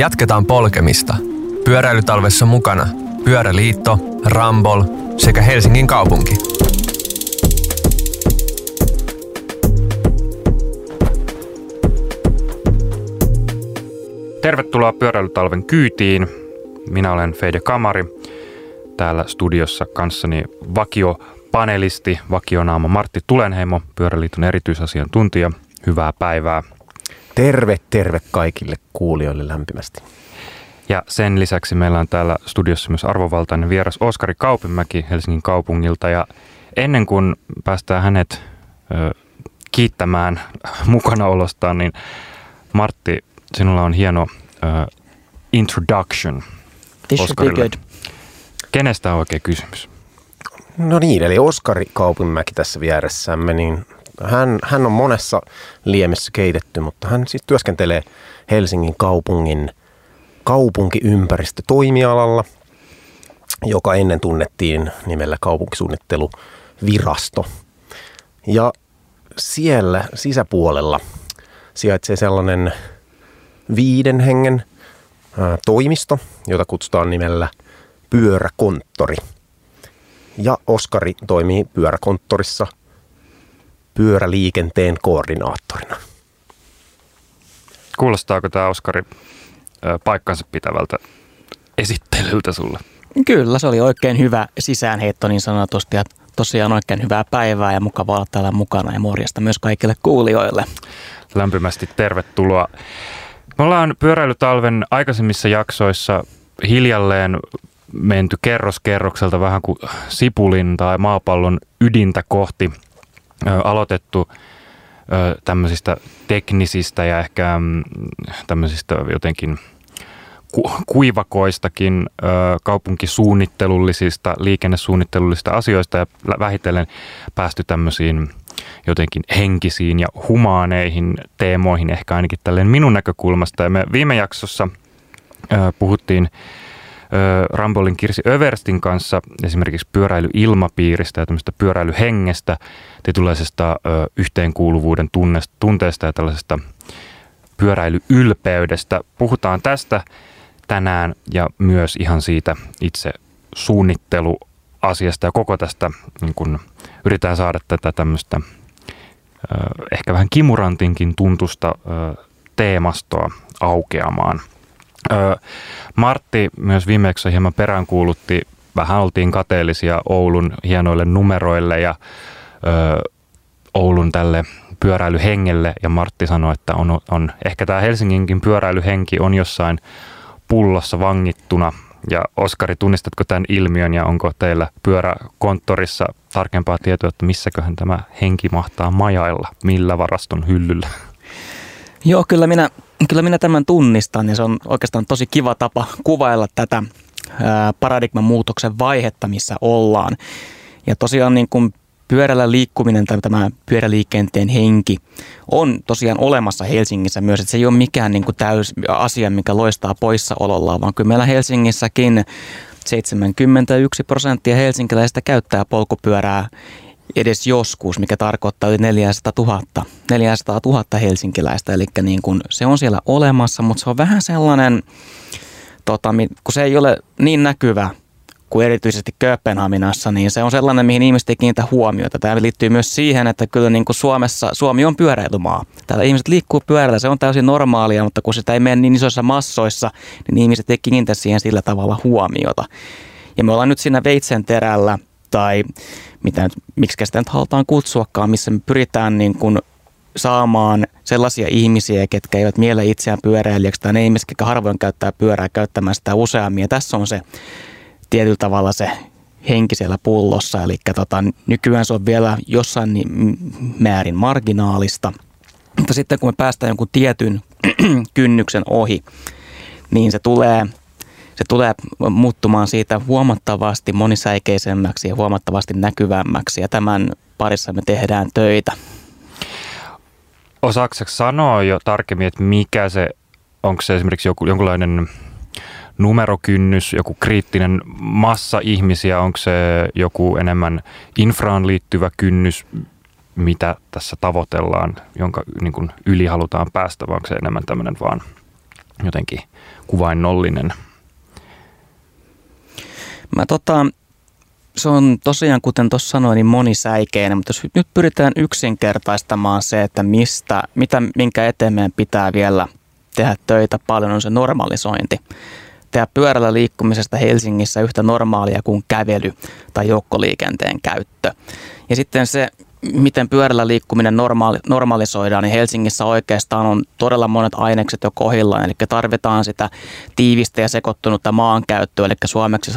Jatketaan polkemista. Pyöräilytalvessa mukana Pyöräliitto, Ramboll sekä Helsingin kaupunki. Tervetuloa pyöräilytalven kyytiin. Minä olen Fedja Kamari. Täällä studiossa kanssani vakiopanelisti, vakionaama Martti Tulenheimo, Pyöräliiton erityisasiantuntija. Hyvää päivää. Terve kaikille kuulijoille lämpimästi. Ja sen lisäksi meillä on täällä studiossa myös arvovaltainen vieras Oskari Kaupinmäki Helsingin kaupungilta. Ja ennen kuin päästään hänet kiittämään mukanaolostaan, niin Martti, sinulla on hieno introduction Oskarille. Kenestä on oikein kysymys? No niin, eli Oskari Kaupinmäki tässä vieressämme, niin hän on monessa liemessä keitetty, mutta hän siis työskentelee Helsingin kaupungin kaupunkiympäristötoimialalla, joka ennen tunnettiin nimellä kaupunkisuunnitteluvirasto. Ja siellä sisäpuolella sijaitsee sellainen 5 hengen toimisto, jota kutsutaan nimellä pyöräkonttori. Ja Oskari toimii pyöräkonttorissa pyöräliikenteen koordinaattorina. Kuulostaako tämä, Oskari, paikkansa pitävältä esittelyltä sulle? Kyllä, se oli oikein hyvä sisäänheitto niin sanotusti. Ja tosiaan oikein hyvää päivää ja mukavaa olla täällä mukana ja morjesta myös kaikille kuulijoille. Lämpimästi tervetuloa. Me ollaan pyöräilytalven aikaisemmissa jaksoissa hiljalleen menty kerroskerrokselta vähän kuin sipulin tai maapallon ydintä kohti. Aloitettu tämmöisistä teknisistä ja ehkä tämmöisistä jotenkin kuivakoistakin kaupunkisuunnittelullisista, liikennesuunnittelullisista asioista ja vähitellen päästy tämmöisiin jotenkin henkisiin ja humaaneihin teemoihin ehkä ainakin tälleen minun näkökulmasta. Ja me viime jaksossa puhuttiin Rambollin Kirsi Överstin kanssa esimerkiksi pyöräilyilmapiiristä ja tämmöistä pyöräilyhengestä, tietynlaisesta yhteenkuuluvuuden tunteesta ja tällaisesta pyöräilyylpeydestä. Puhutaan tästä tänään ja myös ihan siitä itse suunnitteluasiasta ja koko tästä, niin kun yritetään saada tätä tämmöistä ehkä vähän kimurantinkin tuntusta teemastoa aukeamaan. Martti myös viimeksi hieman peräänkuulutti, vähän oltiin kateellisia Oulun hienoille numeroille ja Oulun tälle pyöräilyhengelle, ja Martti sanoi, että on ehkä tämä Helsinginkin pyöräilyhenki on jossain pullossa vangittuna. Ja Oskari, tunnistatko tämän ilmiön ja onko teillä pyöräkonttorissa tarkempaa tietoa, että missäköhän tämä henki mahtaa majailla, millä varaston hyllyllä? Joo, kyllä minä tämän tunnistan ja se on oikeastaan tosi kiva tapa kuvailla tätä paradigman muutoksen vaihetta, missä ollaan. Ja tosiaan niin kuin pyörällä liikkuminen tai tämä pyöräliikenteen henki on tosiaan olemassa Helsingissä myös. Että se ei ole mikään niin kuin täys asia, mikä loistaa poissaolollaan, vaan kyllä meillä Helsingissäkin 71% helsinkiläisistä käyttää polkupyörää edes joskus, mikä tarkoittaa yli 400 000 helsinkiläistä, eli niin kuin se on siellä olemassa, mutta se on vähän sellainen, kun se ei ole niin näkyvä kuin erityisesti Kööpenhaminassa, niin se on sellainen, mihin ihmiset ei kiinnitä huomiota. Tämä liittyy myös siihen, että kyllä niin kuin Suomi on pyöräilymaa. Täällä ihmiset liikkuu pyörällä, se on täysin normaalia, mutta kun sitä ei mene niin isoissa massoissa, niin ihmiset ei kiinnitä siihen sillä tavalla huomiota. Ja me ollaan nyt siinä veitsenterällä, tai miksi sitä nyt halutaan kutsuakaan, missä me pyritään niin kuin saamaan sellaisia ihmisiä, ketkä eivät miele itseään pyöräilijäksi, tai ne ihmiset, jotka harvoin käyttää pyörää, käyttämään sitä useammin. Ja tässä on se tietyllä tavalla se henki siellä pullossa, eli nykyään se on vielä jossain määrin marginaalista. Mutta sitten kun me päästään jonkun tietyn kynnyksen ohi, niin se tulee muuttumaan siitä huomattavasti monisäikeisemmäksi ja huomattavasti näkyvämmäksi, ja tämän parissa me tehdään töitä. Osaatko sanoa jo tarkemmin, että mikä se, onko se esimerkiksi jonkinlainen numerokynnys, joku kriittinen massa ihmisiä, onko se joku enemmän infraan liittyvä kynnys, mitä tässä tavoitellaan, jonka niin kuin yli halutaan päästä, vai onko se enemmän tämmöinen vaan jotenkin kuvainnollinen? Se on tosiaan, kuten tuossa sanoin, niin monisäikeinen, mutta jos nyt pyritään yksinkertaistamaan se, että minkä eteen meidän pitää vielä tehdä töitä paljon, on se normalisointi. Tehdä pyörällä liikkumisesta Helsingissä yhtä normaalia kuin kävely tai joukkoliikenteen käyttö. Ja sitten se, miten pyörällä liikkuminen normalisoidaan, niin Helsingissä oikeastaan on todella monet ainekset jo kohillaan. Eli tarvitaan sitä tiivistä ja sekoittunutta maankäyttöä, eli suomeksi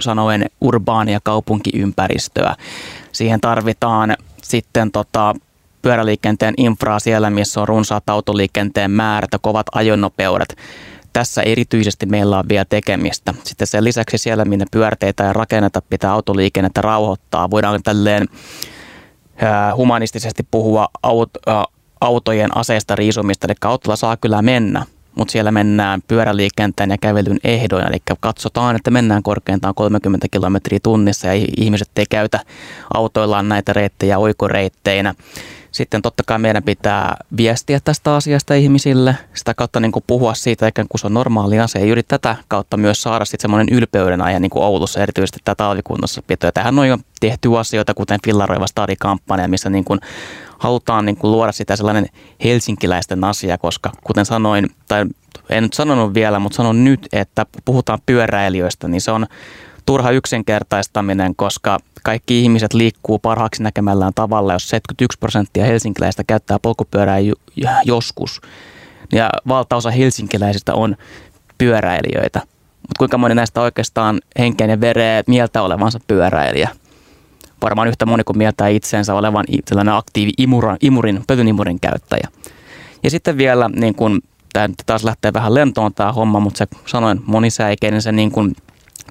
sanoen urbaania kaupunkiympäristöä. Siihen tarvitaan sitten pyöräliikenteen infraa siellä, missä on runsaat autoliikenteen määrät ja kovat ajonopeudet. Tässä erityisesti meillä on vielä tekemistä. Sitten sen lisäksi siellä, minne pyörteitä ja rakenneta, pitää autoliikennettä rauhoittaa. Voidaan tälleen humanistisesti puhua autojen aseista riisumista, eli autolla saa kyllä mennä, mutta siellä mennään pyöräliikenteen ja kävelyn ehdoin, eli katsotaan, että mennään korkeintaan 30 kilometriä tunnissa ja ihmiset ei käytä autoillaan näitä reittejä oikoreitteinä. Sitten totta kai meidän pitää viestiä tästä asiasta ihmisille, sitä kautta niin kuin puhua siitä, eikä kun se on normaali asia. Juuri tätä kautta myös saada sitten semmoinen ylpeyden ajan niin kuin Oulussa, erityisesti tämä talvikunnossapito. Ja tämähän on jo tehty asioita, kuten Fillaroiva Stadi-kampanja, missä niin kuin halutaan niin kuin luoda sitä sellainen helsinkiläisten asia, koska kuten sanoin, tai en nyt sanonut vielä, mutta sanon nyt, että puhutaan pyöräilijöistä, niin se on turha yksinkertaistaminen, koska kaikki ihmiset liikkuu parhaaksi näkemällään tavalla, jos 71% helsinkiläistä käyttää polkupyörää joskus. Ja valtaosa helsinkiläisistä on pyöräilijöitä. Mutta kuinka moni näistä oikeastaan henkeen ja vereen mieltää olevansa pyöräilijä? Varmaan yhtä moni kuin mieltää itsensä olevan sellainen aktiivi pölynimurin käyttäjä. Ja sitten vielä, niin kun, tämä taas lähtee vähän lentoon tämä homma, mutta se sanoin monisäikeinen se niin kuin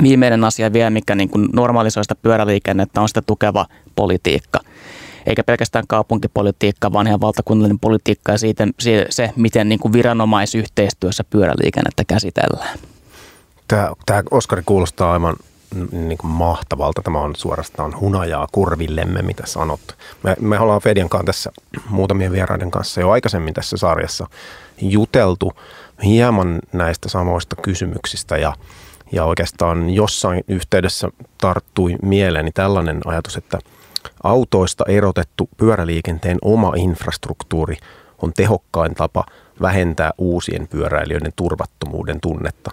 viimeinen asia vielä, mikä niin kuin normalisoi sitä pyöräliikennettä, on sitä tukeva politiikka. Eikä pelkästään kaupunkipolitiikka, vaan ihan valtakunnallinen politiikka ja se, miten niin kuin viranomaisyhteistyössä pyöräliikennettä käsitellään. Tämä Oskari kuulostaa aivan niin kuin mahtavalta. Tämä on suorastaan hunajaa korvillemme, mitä sanot. Me ollaan Fedjan kanssa tässä muutamien vieraiden kanssa jo aikaisemmin tässä sarjassa juteltu hieman näistä samoista kysymyksistä ja oikeastaan jossain yhteydessä tarttui mieleeni tällainen ajatus, että autoista erotettu pyöräliikenteen oma infrastruktuuri on tehokkain tapa vähentää uusien pyöräilijöiden turvattomuuden tunnetta.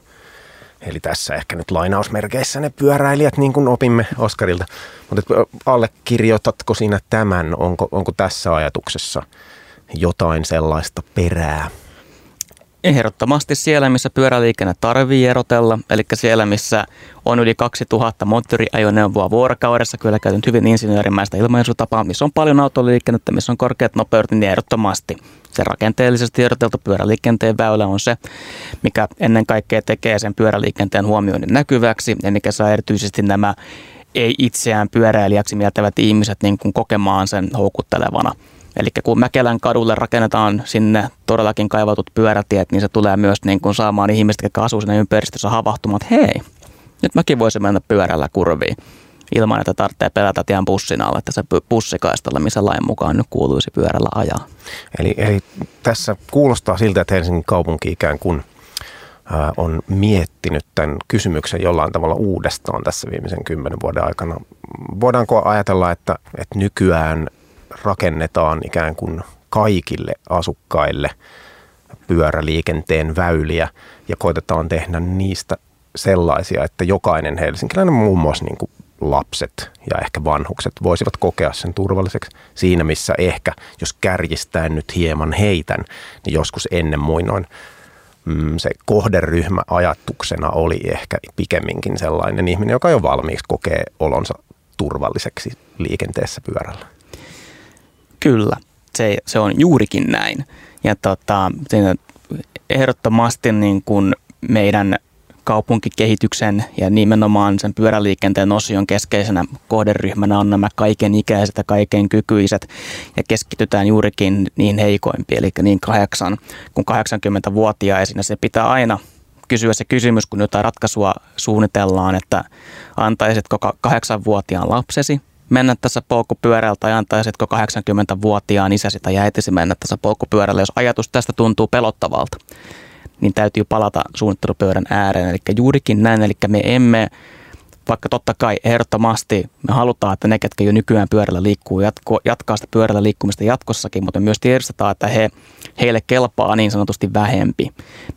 Eli tässä ehkä nyt lainausmerkeissä ne pyöräilijät, niin kuin opimme Oskarilta. Mutta allekirjoitatko sinä tämän? Onko tässä ajatuksessa jotain sellaista perää? Ehdottomasti siellä, missä pyöräliikenne tarvii erotella, eli siellä, missä on yli 2000 moottoriajoneuvoa vuorokaudessa, kyllä käytän hyvin insinöörimäistä ilmaisutapaa, missä on paljon autoliikennettä, missä on korkeat nopeudet, niin ehdottomasti se rakenteellisesti eroteltu pyöräliikenteen väylä on se, mikä ennen kaikkea tekee sen pyöräliikenteen huomioinnin näkyväksi ja mikä saa erityisesti nämä ei itseään pyöräilijäksi mieltävät ihmiset niin kuin kokemaan sen houkuttelevana. Eli kun Mäkelän kadulle rakennetaan sinne todellakin kaivatut pyörätiet, niin se tulee myös niin kuin saamaan ihmiset, jotka asuu siinä ympäristössä havahtumaan, että hei, nyt mäkin voisin mennä pyörällä kurviin ilman, että tarvitsee pelätä tien bussin alle tässä bussikaistalla, missä lain mukaan nyt kuuluisi pyörällä ajaa. Eli tässä kuulostaa siltä, että Helsingin kaupunki ikään kuin on miettinyt tämän kysymyksen jollain tavalla uudestaan tässä viimeisen 10 vuoden aikana. Voidaanko ajatella, että nykyään rakennetaan ikään kuin kaikille asukkaille pyöräliikenteen väyliä ja koitetaan tehdä niistä sellaisia, että jokainen helsinkiläinen, muun muassa niin kuin lapset ja ehkä vanhukset, voisivat kokea sen turvalliseksi siinä, missä ehkä, jos kärjistään nyt hieman heitän, niin joskus ennen muinoin se kohderyhmä ajatuksena oli ehkä pikemminkin sellainen ihminen, joka jo valmiiksi kokee olonsa turvalliseksi liikenteessä pyörällä. Kyllä, se on juurikin näin. Ja ehdottomasti niin kuin meidän kaupunkikehityksen ja nimenomaan sen pyöräliikenteen osion keskeisenä kohderyhmänä on nämä kaikenikäiset ja kaikenkykyiset. Ja keskitytään juurikin niin heikoimpiin, eli niin 8 kuin 80-vuotiaisiin. Se pitää aina kysyä se kysymys, kun jotain ratkaisua suunnitellaan, että antaisitko 8-vuotiaan lapsesi mennä tässä polkupyörällä tai antaisitko 80-vuotiaan isäsi tai äitisi mennä tässä polkupyörällä, jos ajatus tästä tuntuu pelottavalta. niin täytyy palata suunnittelupöydän ääreen. Eli juurikin näin, eli me emme, vaikka totta kai ehdottomasti me halutaan, että ne, ketkä jo nykyään pyörällä liikkuu, jatkaa sitä pyörällä liikkumista jatkossakin, mutta me myös tiedostetaan, että heille kelpaa niin sanotusti vähempi.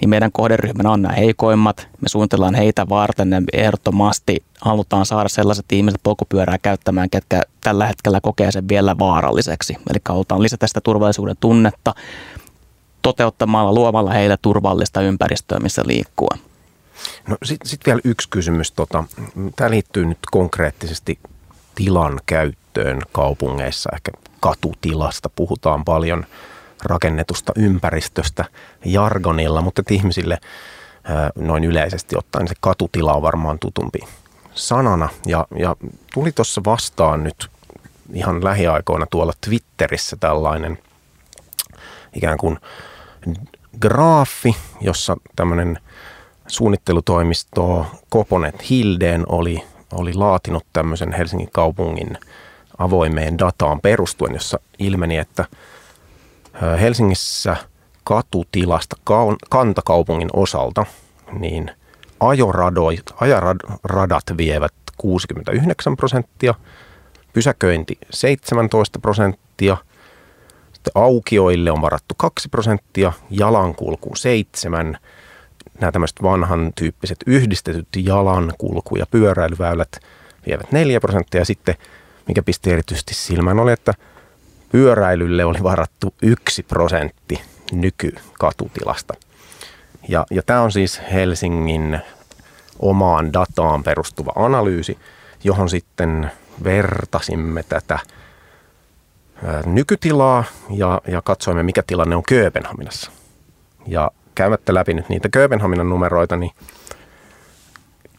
Niin meidän kohderyhmänä on nämä heikoimmat, me suunnitellaan heitä varten ja ehdottomasti halutaan saada sellaiset ihmiset polkupyörää käyttämään, ketkä tällä hetkellä kokee sen vielä vaaralliseksi. Eli halutaan lisätä sitä turvallisuuden tunnetta toteuttamalla, luomalla heille turvallista ympäristöä, missä liikkua. No sit vielä yksi kysymys. Tämä liittyy nyt konkreettisesti tilan käyttöön kaupungeissa. Ehkä katutilasta puhutaan paljon, rakennetusta ympäristöstä jargonilla, mutta ihmisille noin yleisesti ottaen se katutila on varmaan tutumpi sanana. Ja tuli tuossa vastaan nyt ihan lähiaikoina tuolla Twitterissä tällainen ikään kuin graafi, jossa tämmöinen suunnittelutoimisto Koponet Hildén oli laatinut tämmöisen Helsingin kaupungin avoimeen dataan perustuen, jossa ilmeni, että Helsingissä katutilasta kantakaupungin osalta niin ajoradat vievät 69%, pysäköinti 17%, sitten aukioille on varattu 2%, jalankulku 7%, nämä tämmöiset vanhan tyyppiset yhdistetyt jalankulku- ja pyöräilyväylät vievät 4%. Ja sitten, mikä pisti erityisesti silmään, oli, että pyöräilylle oli varattu 1% nykykatutilasta. Ja tämä on siis Helsingin omaan dataan perustuva analyysi, johon sitten vertasimme tätä nykytilaa ja katsoimme, mikä tilanne on Kööpenhaminassa. Ja käymättä läpi nyt niitä Kööpenhaminan numeroita, niin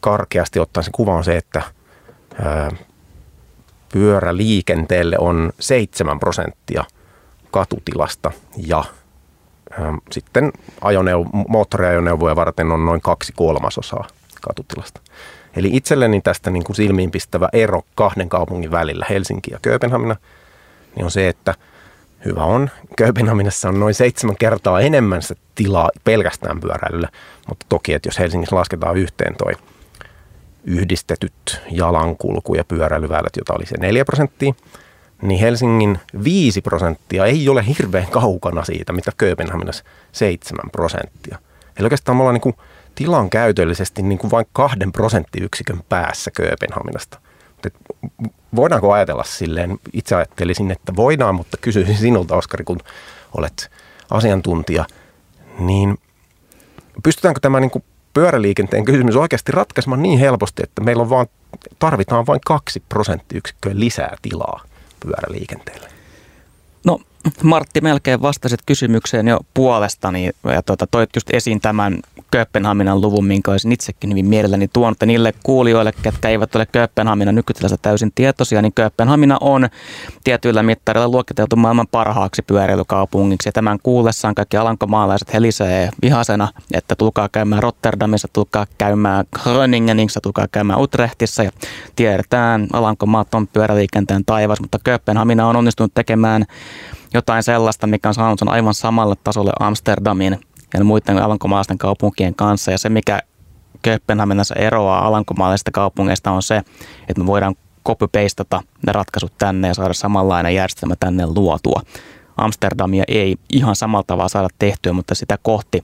karkeasti ottaen se kuva on se, että pyöräliikenteelle on 7% katutilasta ja sitten moottoriajoneuvoja varten on noin 2/3 katutilasta. Eli itselleni tästä niin kuin silmiinpistävä ero kahden kaupungin välillä, Helsinki ja Kööpenhamina, niin on se, että hyvä on. Kööpenhaminassa on noin 7 kertaa enemmän sitä tilaa pelkästään pyöräilyllä, mutta toki, että jos Helsingissä lasketaan yhteen toi yhdistetyt jalankulku- ja pyöräilyväylät, jota oli se 4%, niin Helsingin 5% ei ole hirveän kaukana siitä, mitä Kööpenhaminassa 7%. Eli oikeastaan me ollaan niin kuin tilan käytöllisesti niin kuin vain 2% päässä Kööpenhaminasta. Voidaanko ajatella silleen, itse ajattelisin, että voidaan, mutta kysyisin sinulta, Oskari, kun olet asiantuntija, niin pystytäänkö tämä niin kuin pyöräliikenteen kysymys oikeasti ratkaisemaan niin helposti, että meillä on tarvitaan vain 2% lisää tilaa pyöräliikenteelle? No, Martti, melkein vastasit kysymykseen jo puolestani ja toit just esiin tämän Kööpenhaminan luvun, minkä olisin itsekin hyvin mielelläni tuonut. Ja niille kuulijoille, ketkä eivät ole Kööpenhaminan nykytilasta täysin tietoisia, niin Kööpenhamina on tietyillä mittareilla luokiteltu maailman parhaaksi pyöräilykaupungiksi. Ja tämän kuullessaan kaikki alankomaalaiset helisee vihasena, että tulkaa käymään Rotterdamissa, tulkaa käymään Groningenissa, tulkaa käymään Utrechtissa. Ja tiedetään, Alankomaat on pyöräliikenteen taivas, mutta Kööpenhamina on onnistunut tekemään jotain sellaista, mikä on saanut sen aivan samalle tasolle Amsterdamin ja muiden alankomaalaisten kaupunkien kanssa. Ja se, mikä Kööpenhaminassa eroaa alankomaalaisista kaupungeista, on se, että me voidaan copy-pastata ne ratkaisut tänne ja saada samanlainen järjestelmä tänne luotua. Amsterdamia ei ihan samalla tavalla saada tehtyä, mutta sitä kohti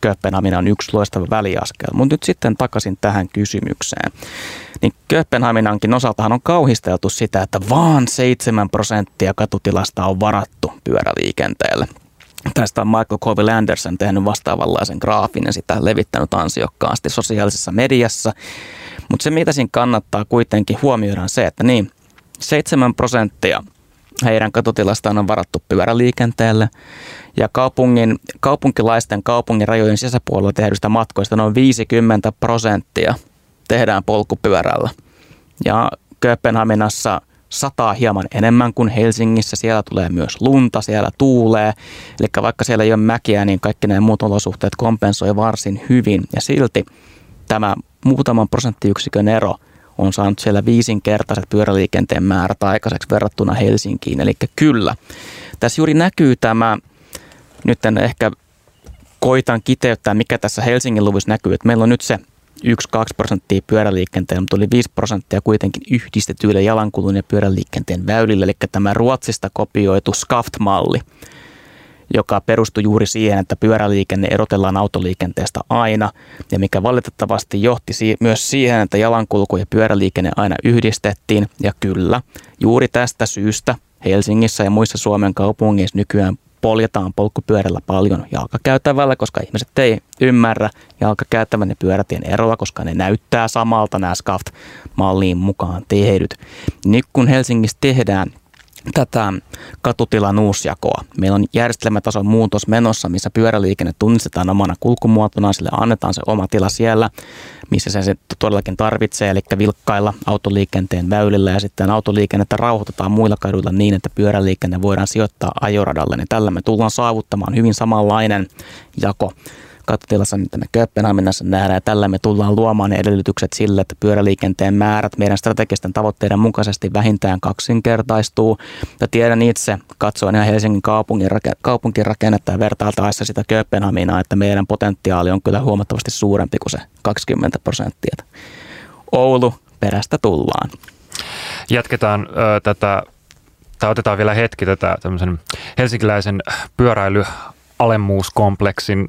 Kööpenhamina on yksi loistava väliaskel. Mutta nyt sitten takaisin tähän kysymykseen. Niin Kööpenhaminankin osaltahan on kauhisteltu sitä, että vaan 7% katutilasta on varattu pyöräliikenteelle. Tästä on Michael Kovil-Anderson tehnyt vastaavanlaisen graafin ja sitä levittänyt ansiokkaasti sosiaalisessa mediassa. Mutta se, mitä siinä kannattaa kuitenkin huomioida, on se, että 7% heidän katutilastaan on varattu pyöräliikenteelle ja kaupungin rajojen sisäpuolella tehdyistä matkoista noin 50% tehdään polkupyörällä. Ja Kööpenhaminassa sataa hieman enemmän kuin Helsingissä, siellä tulee myös lunta, siellä tuulee. Eli vaikka siellä ei ole mäkiä, niin kaikki nämä muut olosuhteet kompensoi varsin hyvin ja silti tämä muutaman prosenttiyksikön ero on saanut siellä 5-kertaiset pyöräliikenteen määrät aikaiseksi verrattuna Helsinkiin. Eli kyllä, tässä juuri näkyy tämä nyt ehkä koitan kiteyttää, mikä tässä Helsingin luvussa näkyy. Että meillä on nyt se 1-2% pyöräliikenteen, mutta oli 5% kuitenkin yhdistetyillä jalankulun ja pyöräliikenteen väylillä. Eli tämä Ruotsista kopioitu SCAFT-malli, joka perustui juuri siihen, että pyöräliikenne erotellaan autoliikenteestä aina, ja mikä valitettavasti johti myös siihen, että jalankulku ja pyöräliikenne aina yhdistettiin. Ja kyllä, juuri tästä syystä Helsingissä ja muissa Suomen kaupungeissa nykyään poljetaan polkupyörällä paljon jalkakäytävällä, koska ihmiset ei ymmärrä jalkakäytävän ja pyörätien eroa, koska ne näyttää samalta nämä SCAFT-malliin mukaan tehdyt. Nyt kun Helsingissä tehdään tätä katutilan uusjakoa, meillä on järjestelmätason muutos menossa, missä pyöräliikenne tunnistetaan omana kulkumuotonaan, sille annetaan se oma tila siellä, missä se todellakin tarvitsee, eli vilkkailla autoliikenteen väylillä, ja sitten autoliikennettä rauhoitetaan muilla kaduilla niin, että pyöräliikenne voidaan sijoittaa ajoradalle. Niin tällä me tullaan saavuttamaan hyvin samanlainen jako katutilassa, mitä me Kööpenhaminassa nähdään, ja tällä me tullaan luomaan ne edellytykset sille, että pyöräliikenteen määrät meidän strategisten tavoitteiden mukaisesti vähintään kaksinkertaistuu. Ja tiedän itse, katsoin ihan Helsingin kaupunkin rakennetta ja vertailtaessa sitä Kööpenhaminaa, että meidän potentiaali on kyllä huomattavasti suurempi kuin se 20%. Oulu, perästä tullaan. Jatketaan otetaan vielä hetki tätä tämmöisen helsinkiläisen pyöräily alemmuuskompleksin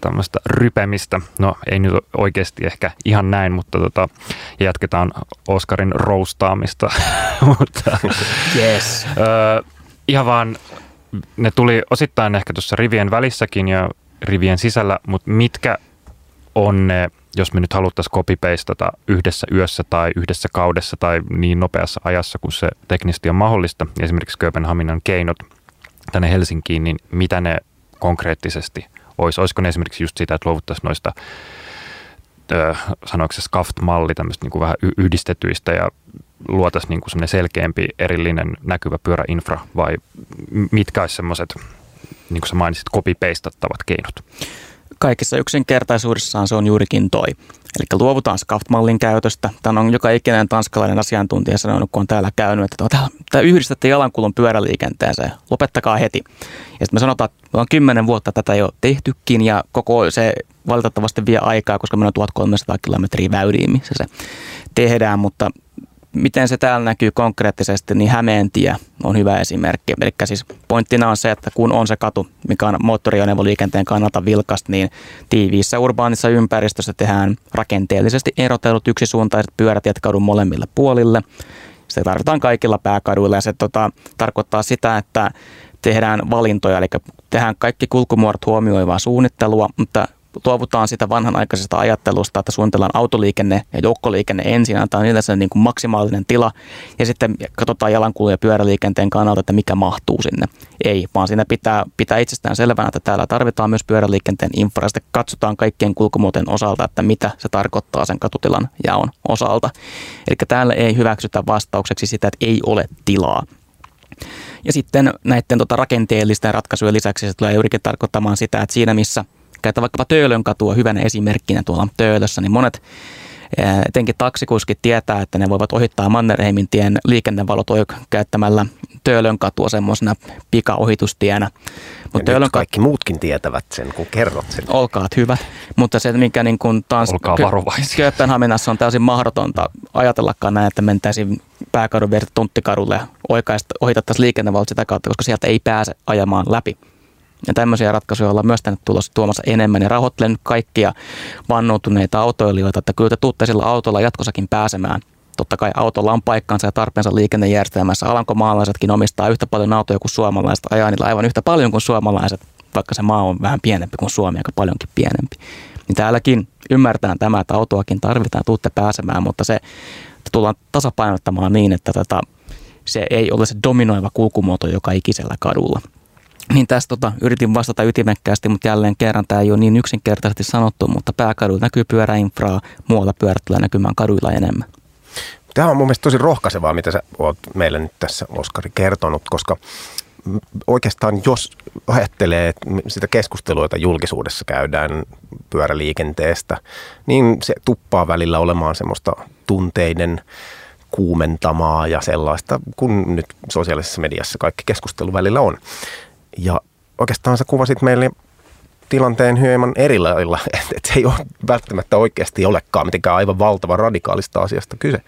tämmöistä rypemistä. No ei nyt oikeasti ehkä ihan näin, mutta jatketaan Oskarin roustaamista. Mutta, yes. Ihan vaan, ne tuli osittain ehkä tuossa rivien välissäkin ja rivien sisällä, mutta mitkä on ne, jos me nyt haluttaisiin copy-pastata yhdessä yössä tai yhdessä kaudessa tai niin nopeassa ajassa, kun se teknisesti on mahdollista, esimerkiksi Kööpenhaminan keinot tänne Helsinkiin, niin mitä ne konkreettisesti olisi? Olisiko ne esimerkiksi just sitä, että luovuttaisiin noista, sanoiko se SCAFT-malli, tämmöistä niin kuin vähän yhdistetyistä ja luotaisiin niin kuin semmoinen selkeämpi, erillinen, näkyvä pyöräinfra, vai mitkä olisi semmoiset, niin kuin sä mainitsit, copy-pastattavat keinot? Kaikessa yksinkertaisuudessaan se on juurikin toi. Eli luovutaan SCAFT-mallin käytöstä. Tämä on joka ikinen tanskalainen asiantuntija sanonut, kun on täällä käynyt, että tämä yhdistätte jalankulun pyöräliikenteeseen. Lopettakaa heti. Ja sitten me sanotaan, että me on 10 vuotta tätä jo tehtykin ja koko se valitettavasti vie aikaa, koska meillä on 1300 kilometriä väyliä, missä se tehdään. Mutta miten se täällä näkyy konkreettisesti, niin Hämeentie on hyvä esimerkki. Eli siis pointtina on se, että kun on se katu, mikä on moottoriajoneuvoliikenteen kannalta vilkasta, niin tiiviissä urbaanissa ympäristössä tehdään rakenteellisesti erotellut yksisuuntaiset pyörätiet kadun molemmille puolille. Se tarvitaan kaikilla pääkaduilla ja se tarkoittaa sitä, että tehdään valintoja, eli tehdään kaikki kulkumuodot huomioivaa suunnittelua, mutta luovutaan sitä vanhanaikaisesta ajattelusta, että suunnitellaan autoliikenne ja joukkoliikenne ensin, antaa niille se niin kuin maksimaalinen tila ja sitten katsotaan jalankulun ja pyöräliikenteen kannalta, että mikä mahtuu sinne. Ei, vaan siinä pitää itsestään selvänä, että täällä tarvitaan myös pyöräliikenteen infra ja sitten katsotaan kaikkien kulkumuotojen osalta, että mitä se tarkoittaa sen katutilan jaon osalta. Eli täällä ei hyväksytä vastaukseksi sitä, että ei ole tilaa. Ja sitten näiden rakenteellisten ratkaisujen lisäksi se tulee juurikin tarkoittamaan sitä, että siinä missä että vaikkapa Töölönkatua hyvänä esimerkkinä tuolla Töölössä, niin monet etenkin taksikuskit tietää, että ne voivat ohittaa Mannerheimintien liikennevalot käyttämällä Töölönkatua semmoisena pikaohitustienä. Mutta nyt kaikki muutkin tietävät sen, kun kerrot sen. Olkaat hyvät, mutta se, mikä niin kuin Kööpenhaminassa on täysin mahdotonta ajatellakaan näin, että mentäisiin pääkadun viertä Tunttikadulle ja ohitattaisiin liikennevalot sitä kautta, koska sieltä ei pääse ajamaan läpi. Ja tämmöisiä ratkaisuja ollaan myös tänne tuomassa enemmän ja rahoittelen nyt kaikkia vannoutuneita autoilijoita, että kyllä te tuutte sillä autolla jatkossakin pääsemään. Totta kai autolla on paikkansa ja tarpeensa liikennejärjestelmässä. Alankomaalaisetkin omistaa yhtä paljon autoja kuin suomalaiset, ajaa niillä aivan yhtä paljon kuin suomalaiset, vaikka se maa on vähän pienempi kuin Suomi, aika paljonkin pienempi. Niin täälläkin ymmärretään tämä, että autoakin tarvitaan, tuutte pääsemään, mutta se tullaan tasapainottamaan niin, että se ei ole se dominoiva kulkumuoto joka ikisellä kadulla. Niin tästä yritin vastata ytimekkäästi, mutta jälleen kerran tämä ei ole niin yksinkertaisesti sanottu, mutta pääkaduilla näkyy pyöräinfraa, muualla pyörät tulee näkymään kaduilla enemmän. Tämä on mun mielestä tosi rohkaisevaa, mitä sä oot meille nyt tässä, Oskari, kertonut, koska oikeastaan jos ajattelee sitä keskustelua, jota julkisuudessa käydään pyöräliikenteestä, niin se tuppaa välillä olemaan semmoista tunteiden kuumentamaa ja sellaista, kun nyt sosiaalisessa mediassa kaikki keskustelu välillä on. Ja oikeastaan sä kuvasit meille tilanteen hieman eri lailla, että ei ole välttämättä oikeasti olekaan mitenkään aivan valtavan radikaalista asiasta kyse,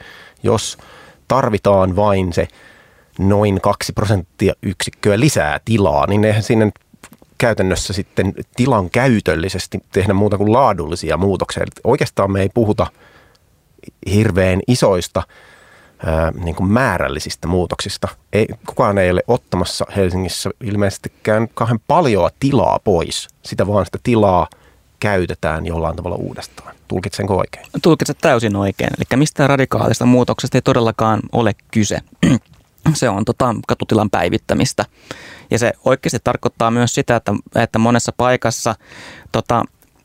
jos tarvitaan vain se noin 2% lisää tilaa, niin eihän siinä käytännössä sitten tilan käytöllisesti tehdä muuta kuin laadullisia muutoksia. Eli oikeastaan me ei puhuta hirveän isoista niin kuin määrällisistä muutoksista. Ei, kukaan ei ole ottamassa Helsingissä ilmeisestikään kauhean paljoa tilaa pois. Sitä vaan sitä tilaa käytetään jollain tavalla uudestaan. Tulkitsenko oikein? Tulkitset täysin oikein. Eli mistään radikaalista muutoksesta ei todellakaan ole kyse. Se on katutilan päivittämistä. Ja se oikeasti tarkoittaa myös sitä, että monessa paikassa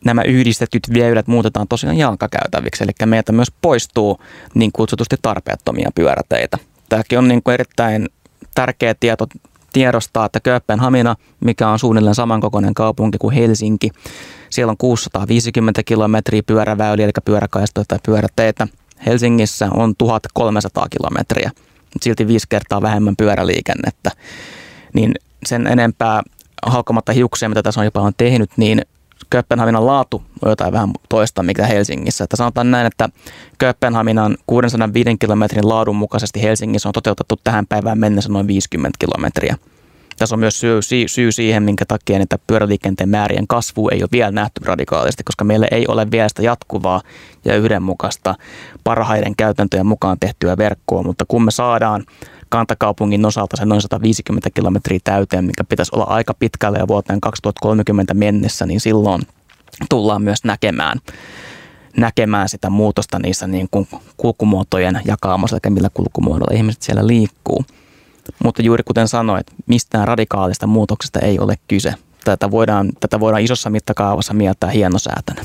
nämä yhdistetyt vieydet muutetaan tosiaan jalkakäytäviksi. Eli meiltä myös poistuu niin kutsutusti tarpeettomia pyöräteitä. Tämäkin on niin kuin erittäin tärkeä tieto tiedostaa, että Kööpenhamina, mikä on suunnilleen samankokoinen kaupunki kuin Helsinki, siellä on 650 kilometriä pyöräväyliä, eli pyöräkaistoja tai pyöräteitä. Helsingissä on 1300 kilometriä. Silti 5 kertaa vähemmän pyöräliikennettä, niin sen enempää haukkamatta hiuksia, mitä tässä on jopa on tehnyt, niin Kööpenhaminan laatu on jotain vähän toista, mikä Helsingissä. Että sanotaan näin, että Kööpenhaminan 605 kilometrin laadun mukaisesti Helsingissä on toteutettu tähän päivään mennessä noin 50 kilometriä. Tässä on myös syy siihen, minkä takia niitä pyöräliikenteen määrien kasvu ei ole vielä nähty radikaalisti, koska meillä ei ole vielä sitä jatkuvaa ja yhdenmukaista parhaiden käytäntöjen mukaan tehtyä verkkoa, mutta kun me saadaan kantakaupungin osalta se noin 150 kilometriä täyteen, mikä pitäisi olla aika pitkälle ja vuoteen 2030 mennessä, niin silloin tullaan myös näkemään sitä muutosta niissä niin kuin kulkumuotojen jakaamassa, eli millä kulkumuodolla ihmiset siellä liikkuu. Mutta juuri kuten sanoit, mistään radikaalista muutoksesta ei ole kyse. Tätä voidaan isossa mittakaavassa mieltää hienosäätönä.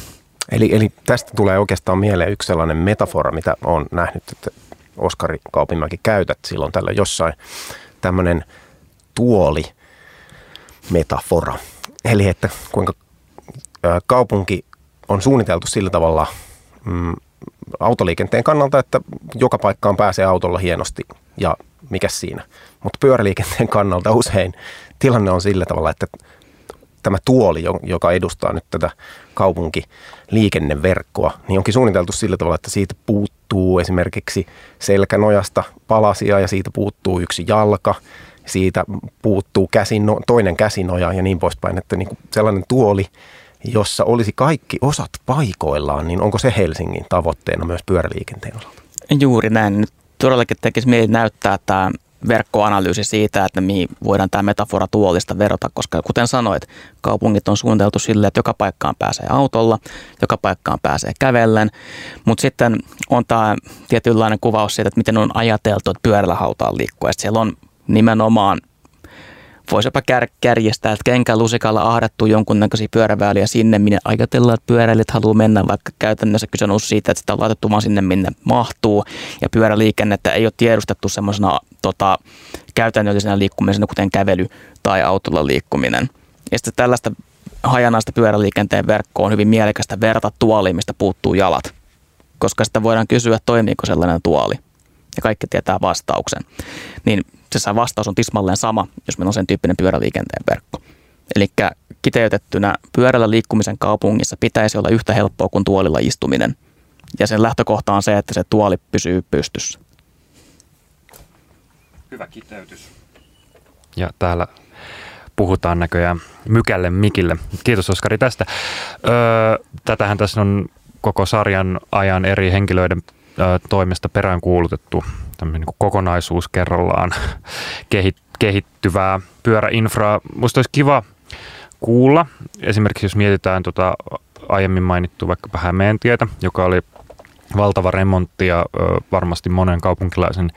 Eli tästä tulee oikeastaan mieleen yksi sellainen metafora, mitä olen nähnyt, että Oskari Kaupinmäki käytät silloin tällä jossain, tämmöinen tuolimetafora. Eli että kuinka kaupunki on suunniteltu sillä tavalla autoliikenteen kannalta, että joka paikkaan pääsee autolla hienosti ja mikä siinä. Mutta pyöräliikenteen kannalta usein tilanne on sillä tavalla, että tämä tuoli, joka edustaa nyt tätä kaupunkiliikenneverkkoa, niin onkin suunniteltu sillä tavalla, että siitä puuttuu esimerkiksi selkänojasta palasia ja siitä puuttuu yksi jalka, siitä puuttuu toinen käsinoja ja niin poispäin. Että niin kuin sellainen tuoli, jossa olisi kaikki osat paikoillaan, niin onko se Helsingin tavoitteena myös pyöräliikenteen osalta? Juuri näin. Nyt todellakin tekisi mieli näyttää tämä verkkoanalyysi siitä, että mihin voidaan tämä metafora tuolista verota, koska kuten sanoit, kaupungit on suunniteltu silleen, että joka paikkaan pääsee autolla, joka paikkaan pääsee kävellen, mutta sitten on tämä tietynlainen kuvaus siitä, että miten on ajateltu, että pyörällä hautaan liikkua, että siellä on nimenomaan, voisi jopa kärjestää, että kenkälusikalla ahdettu jonkunnäköisiä pyöräväyliä sinne, minne ajatellaan, että pyöräilijät haluaa mennä, vaikka käytännössä kyse on siitä, että sitä on laitettu vaan sinne, minne mahtuu. Ja pyöräliikennettä ei ole tiedustettu semmoisena käytännöllisenä liikkumisena, kuten kävely tai autolla liikkuminen. Ja sitten tällaista hajanaista pyöräliikenteen verkkoa on hyvin mielekästä verrata tuoliin, mistä puuttuu jalat, koska sitä voidaan kysyä, toimiiko sellainen tuoli. Ja kaikki tietää vastauksen. Niin se vastaus on tismalleen sama, jos meillä on sen tyyppinen pyöräliikenteen verkko. Eli kiteytettynä pyörällä liikkumisen kaupungissa pitäisi olla yhtä helppoa kuin tuolilla istuminen. Ja sen lähtökohta on se, että se tuoli pysyy pystyssä. Hyvä kiteytys. Ja täällä puhutaan näköjään mykälle mikille. Kiitos Oskari tästä. Tätähän tässä on koko sarjan ajan eri henkilöiden toimesta peräänkuulutettu tämmöinen niin kokonaisuus kerrallaan kehittyvää pyöräinfraa. Musta olisi kiva kuulla. Esimerkiksi jos mietitään aiemmin mainittua vaikkapa Hämeentietä, joka oli valtava remontti ja varmasti monen kaupunkilaisen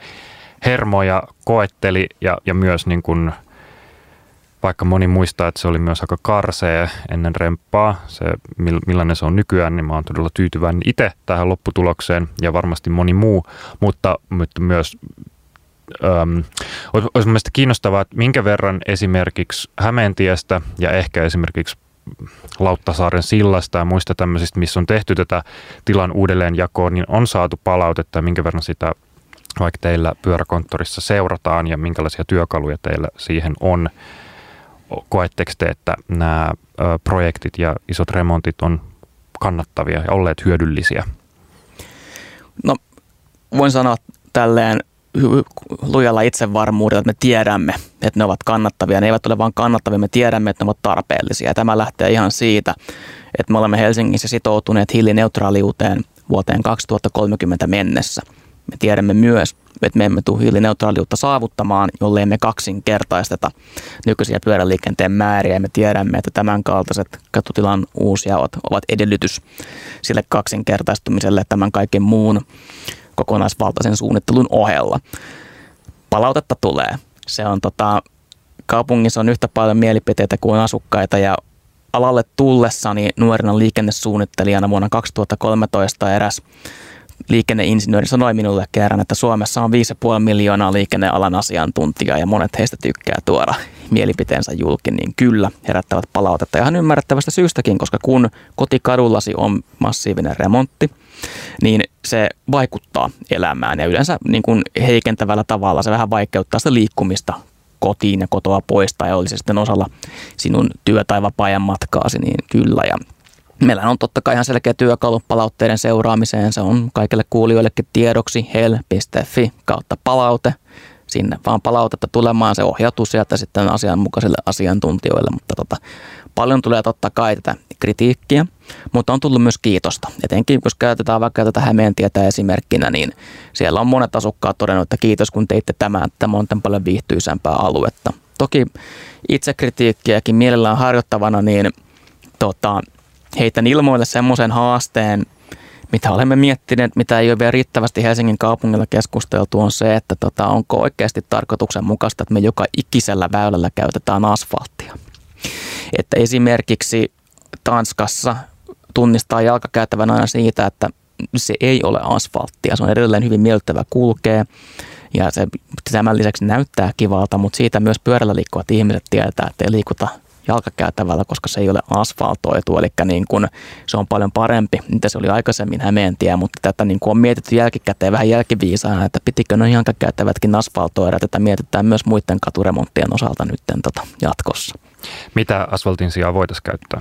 hermoja koetteli ja myös niin kuin, vaikka moni muistaa, että se oli myös aika karsee ennen remppaa, se millainen se on nykyään, niin mä oon todella tyytyväinen itse tähän lopputulokseen ja varmasti moni muu, mutta myös olisi mielestäni kiinnostavaa, että minkä verran esimerkiksi Hämeentiestä ja ehkä esimerkiksi Lauttasaaren sillasta ja muista tämmöisistä, missä on tehty tätä tilan uudelleenjakoon, niin on saatu palautetta ja minkä verran sitä vaikka teillä pyöräkonttorissa seurataan ja minkälaisia työkaluja teillä siihen on. koetteko te, että nämä projektit ja isot remontit on kannattavia ja olleet hyödyllisiä? No, voin sanoa tälleen lujalla itsevarmuudella, että me tiedämme, että ne ovat kannattavia. Ne eivät ole vain kannattavia, me tiedämme, että ne ovat tarpeellisia. Tämä lähtee ihan siitä, että me olemme Helsingissä sitoutuneet hiilineutraaliuteen vuoteen 2030 mennessä. Me tiedämme myös, että me emme tule hiilineutraaliutta saavuttamaan, jollei me kaksinkertaisteta nykyisiä pyöräliikenteen määriä. Me tiedämme, että tämänkaltaiset katutilan uusjaot ovat edellytys sille kaksinkertaistumiselle tämän kaiken muun kokonaisvaltaisen suunnittelun ohella. Palautetta tulee. Se on kaupungissa on yhtä paljon mielipiteitä kuin asukkaita, ja alalle tullessani nuorena liikennesuunnittelijana vuonna 2013 eräs liikenneinsinööri sanoi minulle kerran, että Suomessa on 5,5 miljoonaa liikennealan asiantuntijaa ja monet heistä tykkää tuoda mielipiteensä julki, niin kyllä herättävät palautetta. Ihan ymmärrettävästä syystäkin, koska kun kotikadullasi on massiivinen remontti, niin se vaikuttaa elämään ja yleensä niin kuin heikentävällä tavalla se vähän vaikeuttaa sitä liikkumista kotiin ja kotoa pois, tai olisi sitten osalla sinun työ- tai vapaa-ajan matkaasi, niin kyllä. Ja meillä on totta kai ihan selkeä työkalu palautteiden seuraamiseen. Se on kaikille kuulijoillekin tiedoksi hel.fi/palaute. Sinne vaan palautetta tulemaan, se ohjautuu sieltä sitten asianmukaisille asiantuntijoille. Mutta paljon tulee totta kai tätä kritiikkiä, mutta on tullut myös kiitosta. Etenkin jos käytetään vaikka tätä Hämeentietä esimerkkinä, niin siellä on monet asukkaat todennut, että kiitos kun teitte tämän, että tämä on tämän paljon viihtyisämpää aluetta. Toki itsekritiikkiäkin mielellään harjoittavana, niin heitän ilmoille semmoisen haasteen, mitä olemme miettineet, mitä ei ole vielä riittävästi Helsingin kaupungilla keskusteltu, on se, että onko oikeasti tarkoituksenmukaista, että me joka ikisellä väylällä käytetään asfalttia. Että esimerkiksi Tanskassa tunnistaa jalkakäytävän aina siitä, että se ei ole asfalttia. Se on edelleen hyvin miellyttävä kulkea ja se tämän lisäksi näyttää kivalta, mutta siitä myös pyörällä liikkuvat ihmiset tietää, että ei liikuta jalkakäytävällä, koska se ei ole asfaltoitu, eli niin kun se on paljon parempi, mitä se oli aikaisemmin Hämeentie, mutta tätä niin kun on mietitty jälkikäteen vähän jälkiviisaana, että pitikö noin jalkakäytävätkin asfaltoida, tätä mietitään myös muiden katuremonttien osalta nyt jatkossa. Mitä asfaltin sijaan voitaisiin käyttää?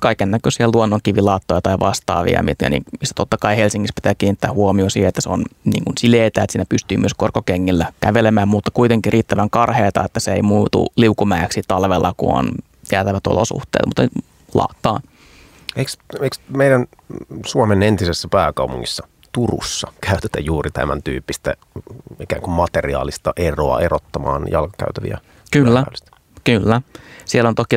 Kaikennäköisiä luonnonkivilaattoja tai vastaavia, mistä totta kai Helsingissä pitää kiinnittää huomioon siihen, että se on niin kuin sileetä, että siinä pystyy myös korkokengillä kävelemään, mutta kuitenkin riittävän karheata, että se ei muutu liukumäeksi talvella, kun on jäätävät olosuhteet, mutta laattaa. Eikö meidän Suomen entisessä pääkaupungissa Turussa käytetä juuri tämän tyyppistä ikään kuin materiaalista eroa erottamaan jalkakäytäviä? Kyllä. Siellä on toki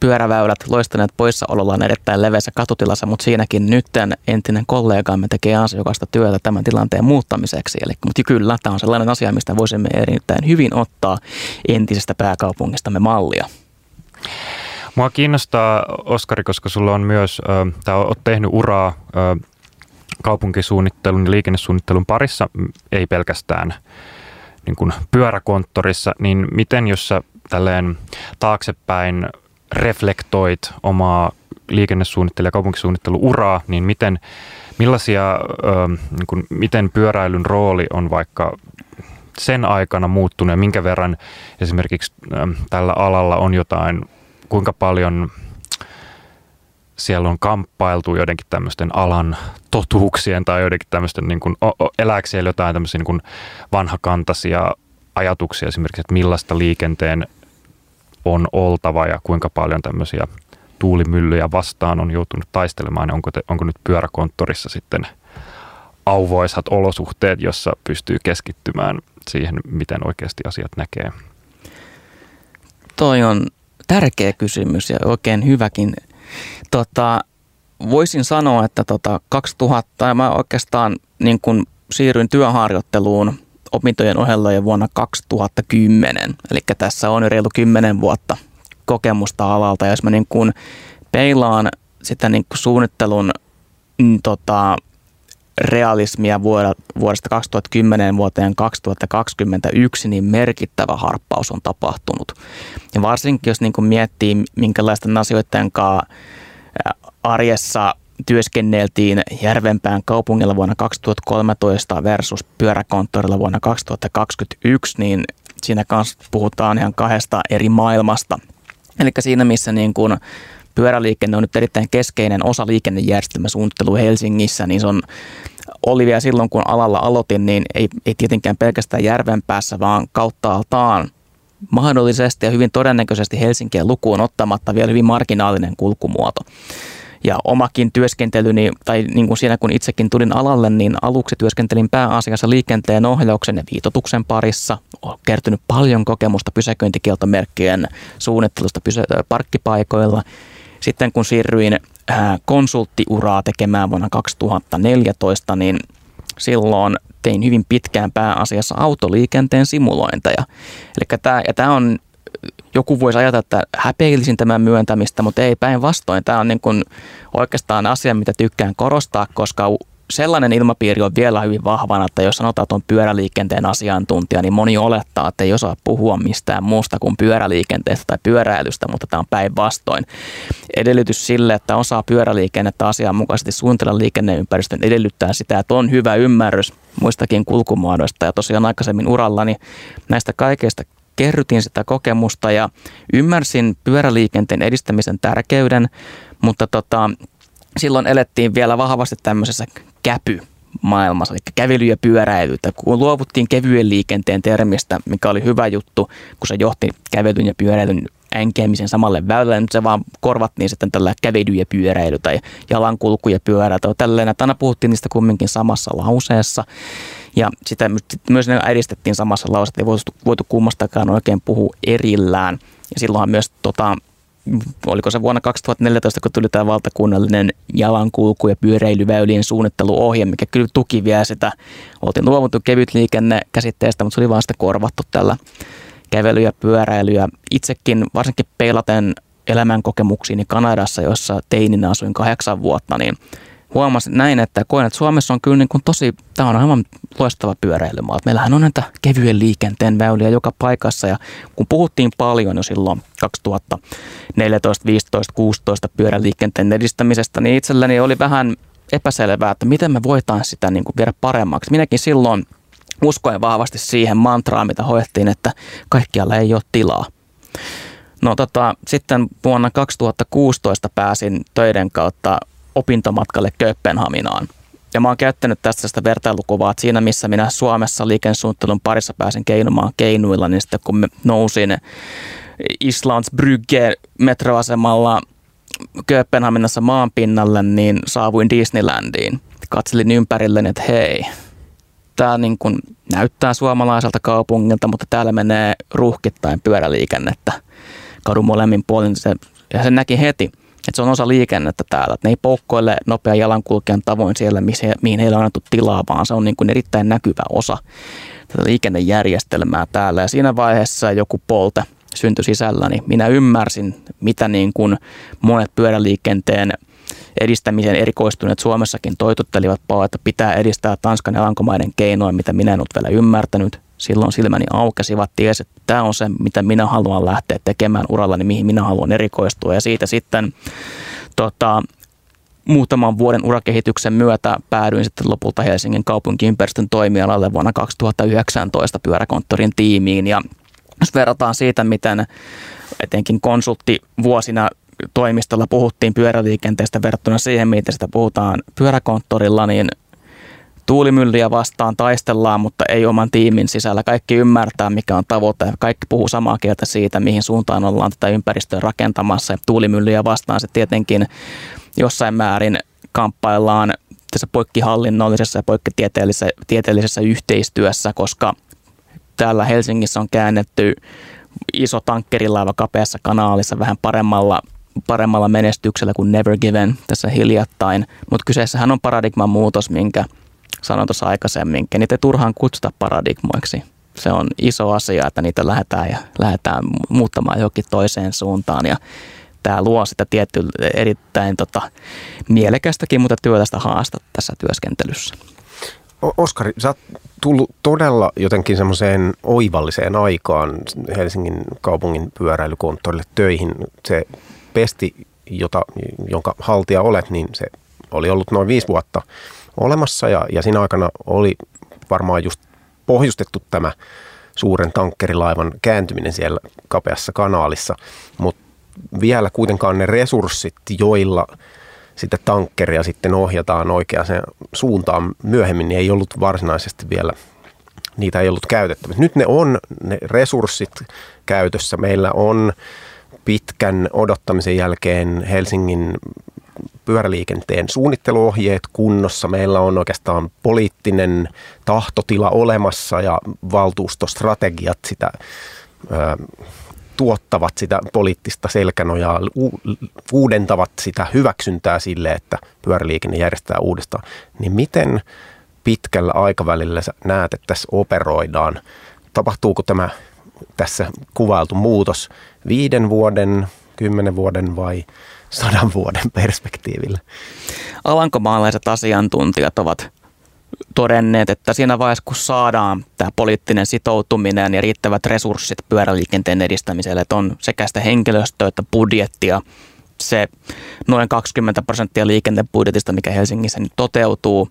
pyöräväylät loistaneet poissaolollaan erittäin leveässä katutilassa, mutta siinäkin nyt entinen kollegamme tekee ansiokasta työtä tämän tilanteen muuttamiseksi. Mutta kyllä, tämä on sellainen asia, mistä voisimme erittäin hyvin ottaa entisestä pääkaupungistamme mallia. Mua kiinnostaa, Oskari, koska sulla on myös, olet tehnyt uraa kaupunkisuunnittelun ja liikennesuunnittelun parissa, ei pelkästään niin kuin pyöräkonttorissa, niin miten jos sä tälleen taaksepäin reflektoit omaa liikennesuunnittelu- ja kaupunkisuunnitteluuraa, niin miten pyöräilyn rooli on vaikka sen aikana muuttunut ja minkä verran esimerkiksi tällä alalla on jotain, kuinka paljon siellä on kamppailtu joidenkin tämmöisten alan totuuksien tai joidenkin tämmöisten, niin kuin, elääkö siellä jotain tämmöisiä niin kuin vanhakantaisia ajatuksia esimerkiksi, että millaista liikenteen on oltava ja kuinka paljon tämmöisiä tuulimyllyjä vastaan on joutunut taistelemaan ja onko nyt pyöräkonttorissa sitten auvoisat olosuhteet, jossa pystyy keskittymään siihen, miten oikeasti asiat näkee? Toi on tärkeä kysymys ja oikein hyväkin. Voisin sanoa, että 2000, mä oikeastaan niin kun siirryin työharjoitteluun opintojen ohella jo vuonna 2010. Eli tässä on jo reilu 10 vuotta kokemusta alalta. Jos mä niin kun peilaan sitä niin kun suunnittelun realismia vuodesta 2010 vuoteen 2021, niin merkittävä harppaus on tapahtunut. Ja varsinkin jos niin kuin miettii, minkälaisten asioiden kanssa arjessa työskenneltiin Järvenpään kaupungilla vuonna 2013 versus pyöräkonttorilla vuonna 2021, niin siinä kanssa puhutaan ihan kahdesta eri maailmasta. Eli siinä, missä niin kuin pyöräliikenne on nyt erittäin keskeinen osa liikennejärjestelmäsuunnittelu Helsingissä, niin se on, oli vielä silloin, kun alalla aloitin, niin ei tietenkään pelkästään Järvenpäässä, vaan kauttaaltaan mahdollisesti ja hyvin todennäköisesti Helsinkiä lukuun ottamatta vielä hyvin marginaalinen kulkumuoto. Ja omakin työskentelyni, tai niin kuin siinä kun itsekin tulin alalle, niin aluksi työskentelin pääasiassa liikenteen ohjauksen ja viitoituksen parissa. Olen kertynyt paljon kokemusta pysäköintikieltomerkkien suunnittelusta parkkipaikoilla. Sitten kun siirryin konsulttiuraa tekemään vuonna 2014, niin silloin tein hyvin pitkään pääasiassa autoliikenteen simulointeja. Eli tämä on, joku voisi ajatella, että häpeilisin tämän myöntämistä, mutta ei, päinvastoin. Tämä on niin kuin oikeastaan asia, mitä tykkään korostaa, koska sellainen ilmapiiri on vielä hyvin vahvana, että jos sanotaan, että on pyöräliikenteen asiantuntija, niin moni olettaa, että ei osaa puhua mistään muusta kuin pyöräliikenteestä tai pyöräilystä, mutta tämä on päinvastoin. Edellytys sille, että osaa pyöräliikennettä asianmukaisesti suunnitella liikenneympäristön, edellyttää sitä, että on hyvä ymmärrys muistakin kulkumuodoista. Ja tosiaan aikaisemmin urallani näistä kaikista kerrytin sitä kokemusta ja ymmärsin pyöräliikenteen edistämisen tärkeyden, mutta silloin elettiin vielä vahvasti tämmöisessä käpymaailmassa, eli kävely ja pyöräily. Kun luovuttiin kevyen liikenteen termistä, mikä oli hyvä juttu, kun se johti kävelyn ja pyöräilyn änkeämisen samalle väylälle, niin se vaan korvattiin sitten tällä kävely ja pyöräily tai jalankulku ja pyörä. Tällainen, aina puhuttiin niistä kumminkin samassa lauseessa. Ja sitä myös edistettiin samassa lauseessa, ei voitu kummastakaan oikein puhua erillään. Ja silloinhan myös, oliko se vuonna 2014, kun tuli tämä valtakunnallinen jalankulku- ja pyöräilyväylien suunnitteluohje, mikä kyllä tuki vielä sitä. Oltiin luovuttu kevyt liikenne käsitteestä, mutta se oli vaan sitä korvattu tällä kävely- ja pyöräilyä. Itsekin varsinkin peilaten elämänkokemuksiini Kanadassa, jossa teininä asuin 8 vuotta, niin huomasin näin, että koen, että Suomessa on kyllä niin kuin tämä on aivan loistava pyöräilymaa. Meillähän on näitä kevyen liikenteen väyliä joka paikassa, ja kun puhuttiin paljon jo silloin 2014, 15, 16 pyöräliikenteen edistämisestä, niin itselläni oli vähän epäselvää, että miten me voitaisiin sitä niin kuin viedä paremmaksi. Minäkin silloin uskoin vahvasti siihen mantraan, mitä hoettiin, että kaikkialla ei ole tilaa. No sitten vuonna 2016 pääsin töiden kautta opintomatkalle Kööpenhaminaan. Ja mä oon käyttänyt tästä sitä vertailukuvaa, että siinä missä minä Suomessa liikennesuunnittelun parissa pääsin keinumaan keinuilla, niin sitten kun nousin Islands Brygge metroasemalla Kööpenhaminassa maan pinnalle, niin saavuin Disneylandiin. Katselin ympärilleni, että hei, tämä niin kuin näyttää suomalaiselta kaupungilta, mutta täällä menee ruuhkittain pyöräliikennettä kadun molemmin puolin. Ja sen näki heti, että se on osa liikennettä täällä. Että ne ei poukkoile nopean jalankulkijan tavoin siellä, mihin heillä on annettu tilaa, vaan se on niin kuin erittäin näkyvä osa tätä liikennejärjestelmää täällä. Ja siinä vaiheessa joku polte syntyi sisällä, niin minä ymmärsin, mitä niin kuin monet pyöräliikenteen edistämiseen erikoistuneet Suomessakin toitottelivat, että pitää edistää Tanskan ja Alankomaiden keinoin, mitä minä en ollut vielä ymmärtänyt. Silloin silmäni aukesivat, tiesi, että tämä on se, mitä minä haluan lähteä tekemään urallani, mihin minä haluan erikoistua. Ja siitä sitten muutaman vuoden urakehityksen myötä päädyin sitten lopulta Helsingin kaupunkiympäristön toimialalle vuonna 2019 pyöräkonttorin tiimiin. Ja jos verrataan siitä, miten etenkin konsulttivuosina toimistolla puhuttiin pyöräliikenteestä verrattuna siihen, miten sitä puhutaan pyöräkonttorilla, niin tuulimyllyjä vastaan taistellaan, mutta ei oman tiimin sisällä. Kaikki ymmärtää, mikä on tavoite. Kaikki puhuu samaa kieltä siitä, mihin suuntaan ollaan tätä ympäristöä rakentamassa. Ja tuulimyllyjä vastaan se tietenkin jossain määrin kamppaillaan tässä poikkihallinnollisessa ja poikkitieteellisessä yhteistyössä, koska täällä Helsingissä on käännetty iso tankkerilaiva kapeassa kanaalissa vähän paremmalla menestyksellä kuin Never Given tässä hiljattain. Mutta kyseessähän on paradigman muutos, minkä sanoin tuossa aikaisemminkin. Niitä ei turhaan kutsuta paradigmoiksi. Se on iso asia, että niitä lähdetään muuttamaan johonkin toiseen suuntaan. Ja tämä luo sitä tiettyä erittäin mielekästäkin, mutta työlästä haastetta tässä työskentelyssä. Oskari, sä oot tullut todella jotenkin semmoiseen oivalliseen aikaan Helsingin kaupungin pyöräilykonttorille töihin. Se pesti, jonka haltija olet, niin se oli ollut noin 5 vuotta olemassa ja siinä aikana oli varmaan just pohjustettu tämä suuren tankkerilaivan kääntyminen siellä kapeassa kanaalissa, mutta vielä kuitenkaan ne resurssit, joilla sitä tankkeria sitten ohjataan oikeaan suuntaan myöhemmin, niin ei ollut varsinaisesti vielä, niitä ei ollut käytettävissä. Nyt ne on ne resurssit käytössä. Meillä on pitkän odottamisen jälkeen Helsingin pyöräliikenteen suunnitteluohjeet kunnossa. Meillä on oikeastaan poliittinen tahtotila olemassa ja valtuustostrategiat sitä tuottavat sitä poliittista selkänojaa, uudentavat sitä hyväksyntää sille, että pyöräliikenne järjestää uudestaan. Niin miten pitkällä aikavälillä sä näet, että tässä operoidaan? Tapahtuuko tämä tässä kuvailtu muutos 5 vuoden, 10 vuoden vai 100 vuoden perspektiivillä? Alankomaalaiset asiantuntijat ovat todenneet, että siinä vaiheessa, kun saadaan tämä poliittinen sitoutuminen ja riittävät resurssit pyöräliikenteen edistämiselle, että on sekä sitä henkilöstöä että budjettia, se noin 20% liikennebudjetista, mikä Helsingissä nyt toteutuu,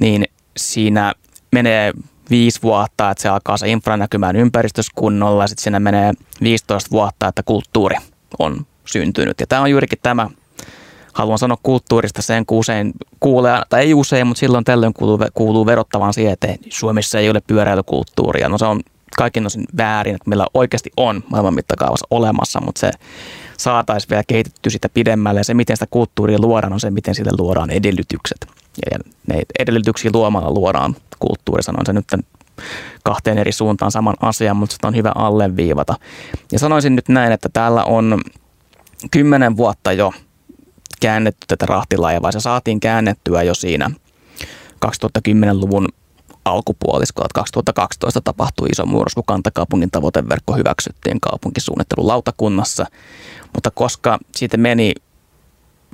niin siinä menee 5 vuotta, että se alkaa se infra näkymään ympäristössä kunnolla, ja sitten siinä menee 15 vuotta, että kulttuuri on syntynyt. Ja tämä on juurikin tämä, haluan sanoa kulttuurista sen, kun usein kuulee, tai ei usein, mutta silloin tällöin kuuluu verottavan siihen, että Suomessa ei ole pyöräilykulttuuria. No se on kaikin osin väärin, että meillä oikeasti on maailman mittakaavassa olemassa, mutta se saataisiin vielä kehitettyä sitä pidemmälle. Ja se, miten sitä kulttuuria luodaan, on se, miten sille luodaan edellytykset. Ja ne edellytyksiä luomalla luodaan kulttuuri, sanoin se nyt 2 eri suuntaan saman asian, mutta sitä on hyvä alleviivata. Ja sanoisin nyt näin, että täällä on 10 vuotta jo käännetty tätä rahtilaivaa. Se saatiin käännettyä jo siinä 2010-luvun alkupuoliskolla. 2012 tapahtui iso murros, kun kantakaupungin tavoiteverkko hyväksyttiin kaupunkisuunnittelulautakunnassa. Mutta koska siitä meni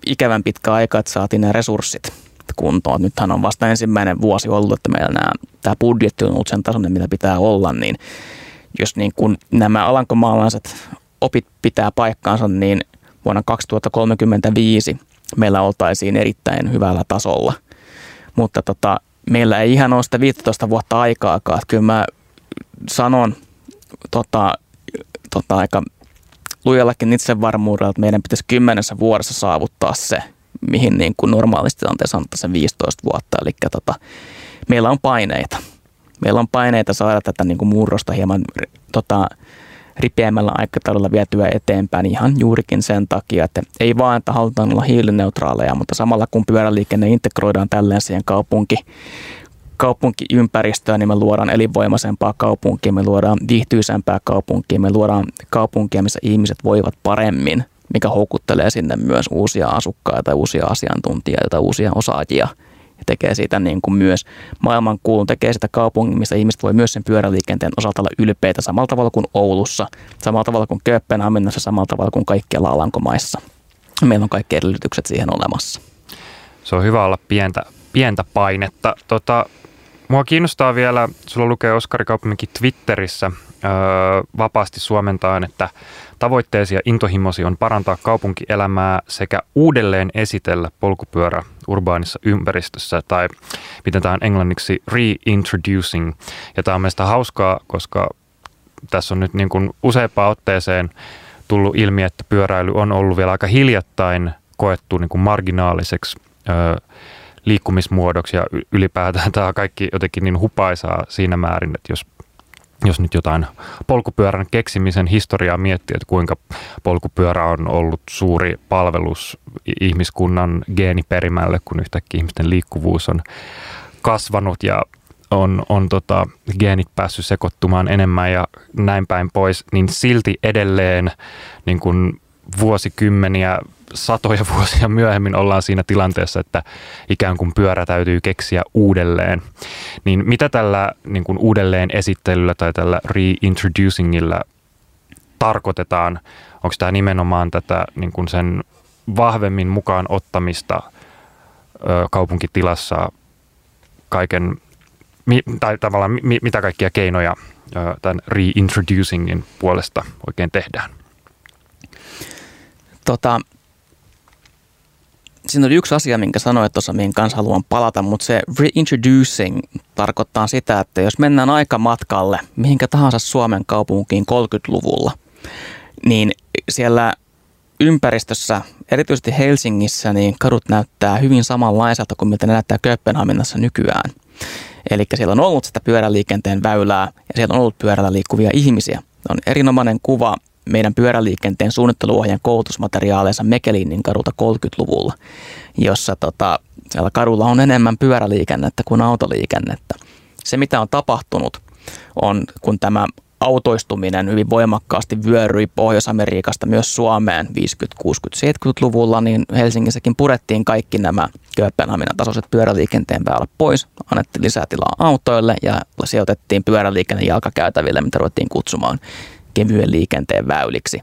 ikävän pitkä aika, että saatiin nämä resurssit kuntoon. Nythän on vasta ensimmäinen vuosi ollut, että meillä tämä budjetti on ollut sen tasoinen, mitä pitää olla. Niin jos niin kun nämä alankomaalaiset opit pitää paikkaansa, niin vuonna 2035 meillä oltaisiin erittäin hyvällä tasolla. Mutta meillä ei ihan ole sitä 15 vuotta aikaakaan. Kyllä mä sanon aika lujallakin itsevarmuudella, että meidän pitäisi 10 vuodessa saavuttaa se, mihin niin kuin normaalisti tilanteessa annettaisiin 15 vuotta. Eli meillä on paineita. Meillä on paineita saada tätä niin kuin murrosta hieman ripeämmällä aikataululla vietyä eteenpäin ihan juurikin sen takia, että ei vaan, että halutaan olla hiilineutraaleja, mutta samalla kun pyöräliikenne integroidaan tälleen siihen kaupunkiympäristöön, niin me luodaan elinvoimaisempaa kaupunkia, me luodaan viihtyisämpää kaupunkia, me luodaan kaupunkia, missä ihmiset voivat paremmin, mikä houkuttelee sinne myös uusia asukkaita, uusia asiantuntijoita, uusia osaajia. Ja tekee siitä niin kuin myös maailmankuulun, tekee sitä kaupungin, missä ihmiset voi myös sen pyöräliikenteen osalta olla ylpeitä samalla tavalla kuin Oulussa, samalla tavalla kuin Kööpenhaminassa, samalla tavalla kuin kaikkialla Alankomaissa. Meillä on kaikki edellytykset siihen olemassa. Se on hyvä olla pientä painetta. Mua kiinnostaa vielä, sulla lukee Oskari Kaupinmäki Twitterissä vapaasti suomentaan, että tavoitteesi ja intohimosi on parantaa kaupunkielämää sekä uudelleen esitellä polkupyörä urbaanissa ympäristössä, tai miten tämä on englanniksi, reintroducing. Ja tämä on mielestäni hauskaa, koska tässä on nyt niin kuin useampaan otteeseen tullut ilmi, että pyöräily on ollut vielä aika hiljattain koettu niin kuin marginaaliseksi liikkumismuodoksi, ja ylipäätään tämä kaikki jotenkin niin hupaisaa siinä määrin, että jos nyt jotain polkupyörän keksimisen historiaa miettii, että kuinka polkupyörä on ollut suuri palvelus ihmiskunnan geeniperimälle, kun yhtäkkiä ihmisten liikkuvuus on kasvanut ja on geenit päässyt sekoittumaan enemmän ja näin päin pois, niin silti edelleen niin kuin vuosikymmeniä, satoja vuosia myöhemmin ollaan siinä tilanteessa, että ikään kuin pyörä täytyy keksiä uudelleen. Niin mitä tällä niin kuin uudelleen esittelyllä tai tällä reintroducingilla tarkoitetaan? Onko tämä nimenomaan tätä niin kuin sen vahvemmin mukaan ottamista kaupunkitilassa kaiken, tai tavallaan mitä kaikkia keinoja tämän reintroducingin puolesta oikein tehdään? siinä oli yksi asia, minkä sanoit tuossa, mihin kanssa haluan palata, mutta se reintroducing tarkoittaa sitä, että jos mennään aikamatkalle mihinkä tahansa Suomen kaupunkiin 30-luvulla, niin siellä ympäristössä, erityisesti Helsingissä, niin kadut näyttää hyvin samanlaiselta kuin miltä ne näyttää Kööpenhaminassa nykyään. Eli siellä on ollut sitä pyöräliikenteen väylää ja siellä on ollut pyörällä liikkuvia ihmisiä. On erinomainen kuva meidän pyöräliikenteen suunnitteluohjeen koulutusmateriaaleissa Mekelininkadulla 30-luvulla, jossa siellä kadulla on enemmän pyöräliikennettä kuin autoliikennettä. Se, mitä on tapahtunut, on kun tämä autoistuminen hyvin voimakkaasti vyöryi Pohjois-Amerikasta myös Suomeen 50-, 60-, 70-luvulla, niin Helsingissäkin purettiin kaikki nämä Kööpenhaminan tasoiset pyöräliikenteen väylät pois, annettiin lisää tilaa autoille ja sijoitettiin pyöräliikenne jalkakäytäville, mitä ruvettiin kutsumaan kevyen liikenteen väyliksi.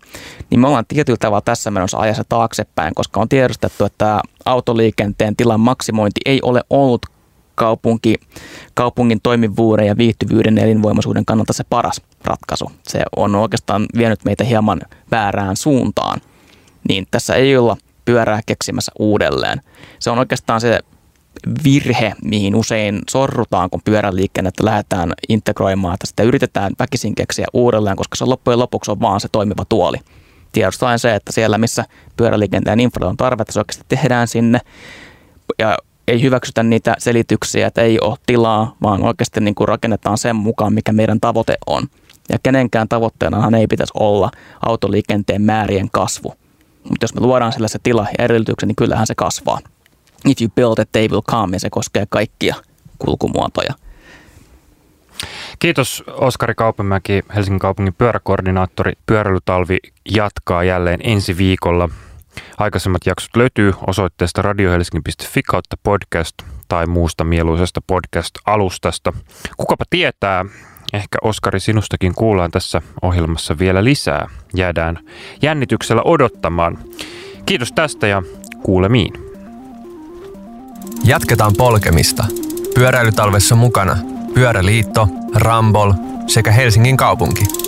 Niin me ollaan tietyllä tavalla tässä menossa ajassa taaksepäin, koska on tiedostettu, että autoliikenteen tilan maksimointi ei ole ollut kaupungin toimivuuden ja viihtyvyyden ja elinvoimaisuuden kannalta se paras ratkaisu. Se on oikeastaan vienyt meitä hieman väärään suuntaan. Niin tässä ei olla pyörää keksimässä uudelleen. Se on oikeastaan se virhe, mihin usein sorrutaan, kun pyöräliikennettä lähdetään integroimaan, että sitä yritetään väkisin keksiä uudelleen, koska se on loppujen lopuksi on vaan se toimiva tuoli. Tiedostaen se, että siellä missä pyöräliikenteen infra on tarvetta, se oikeasti tehdään sinne ja ei hyväksytä niitä selityksiä, että ei ole tilaa, vaan oikeasti niin kuin rakennetaan sen mukaan, mikä meidän tavoite on. Ja kenenkään tavoitteenahan ei pitäisi olla autoliikenteen määrien kasvu. Mutta jos me luodaan sillä se tila ja edellytykset, niin kyllähän se kasvaa. If you build it, they will come, ja se koskee kaikkia kulkumuotoja. Kiitos Oskari Kaupinmäki, Helsingin kaupungin pyöräkoordinaattori. Pyöräilytalvi jatkaa jälleen ensi viikolla. Aikaisemmat jaksot löytyy osoitteesta radiohelsinki.fi/podcast tai muusta mieluisesta podcast-alustasta. Kukapa tietää, ehkä Oskari sinustakin kuullaan tässä ohjelmassa vielä lisää. Jäädään jännityksellä odottamaan. Kiitos tästä ja kuulemiin. Jatketaan polkemista. Pyöräilytalvessa mukana Pyöräliitto, Ramboll sekä Helsingin kaupunki.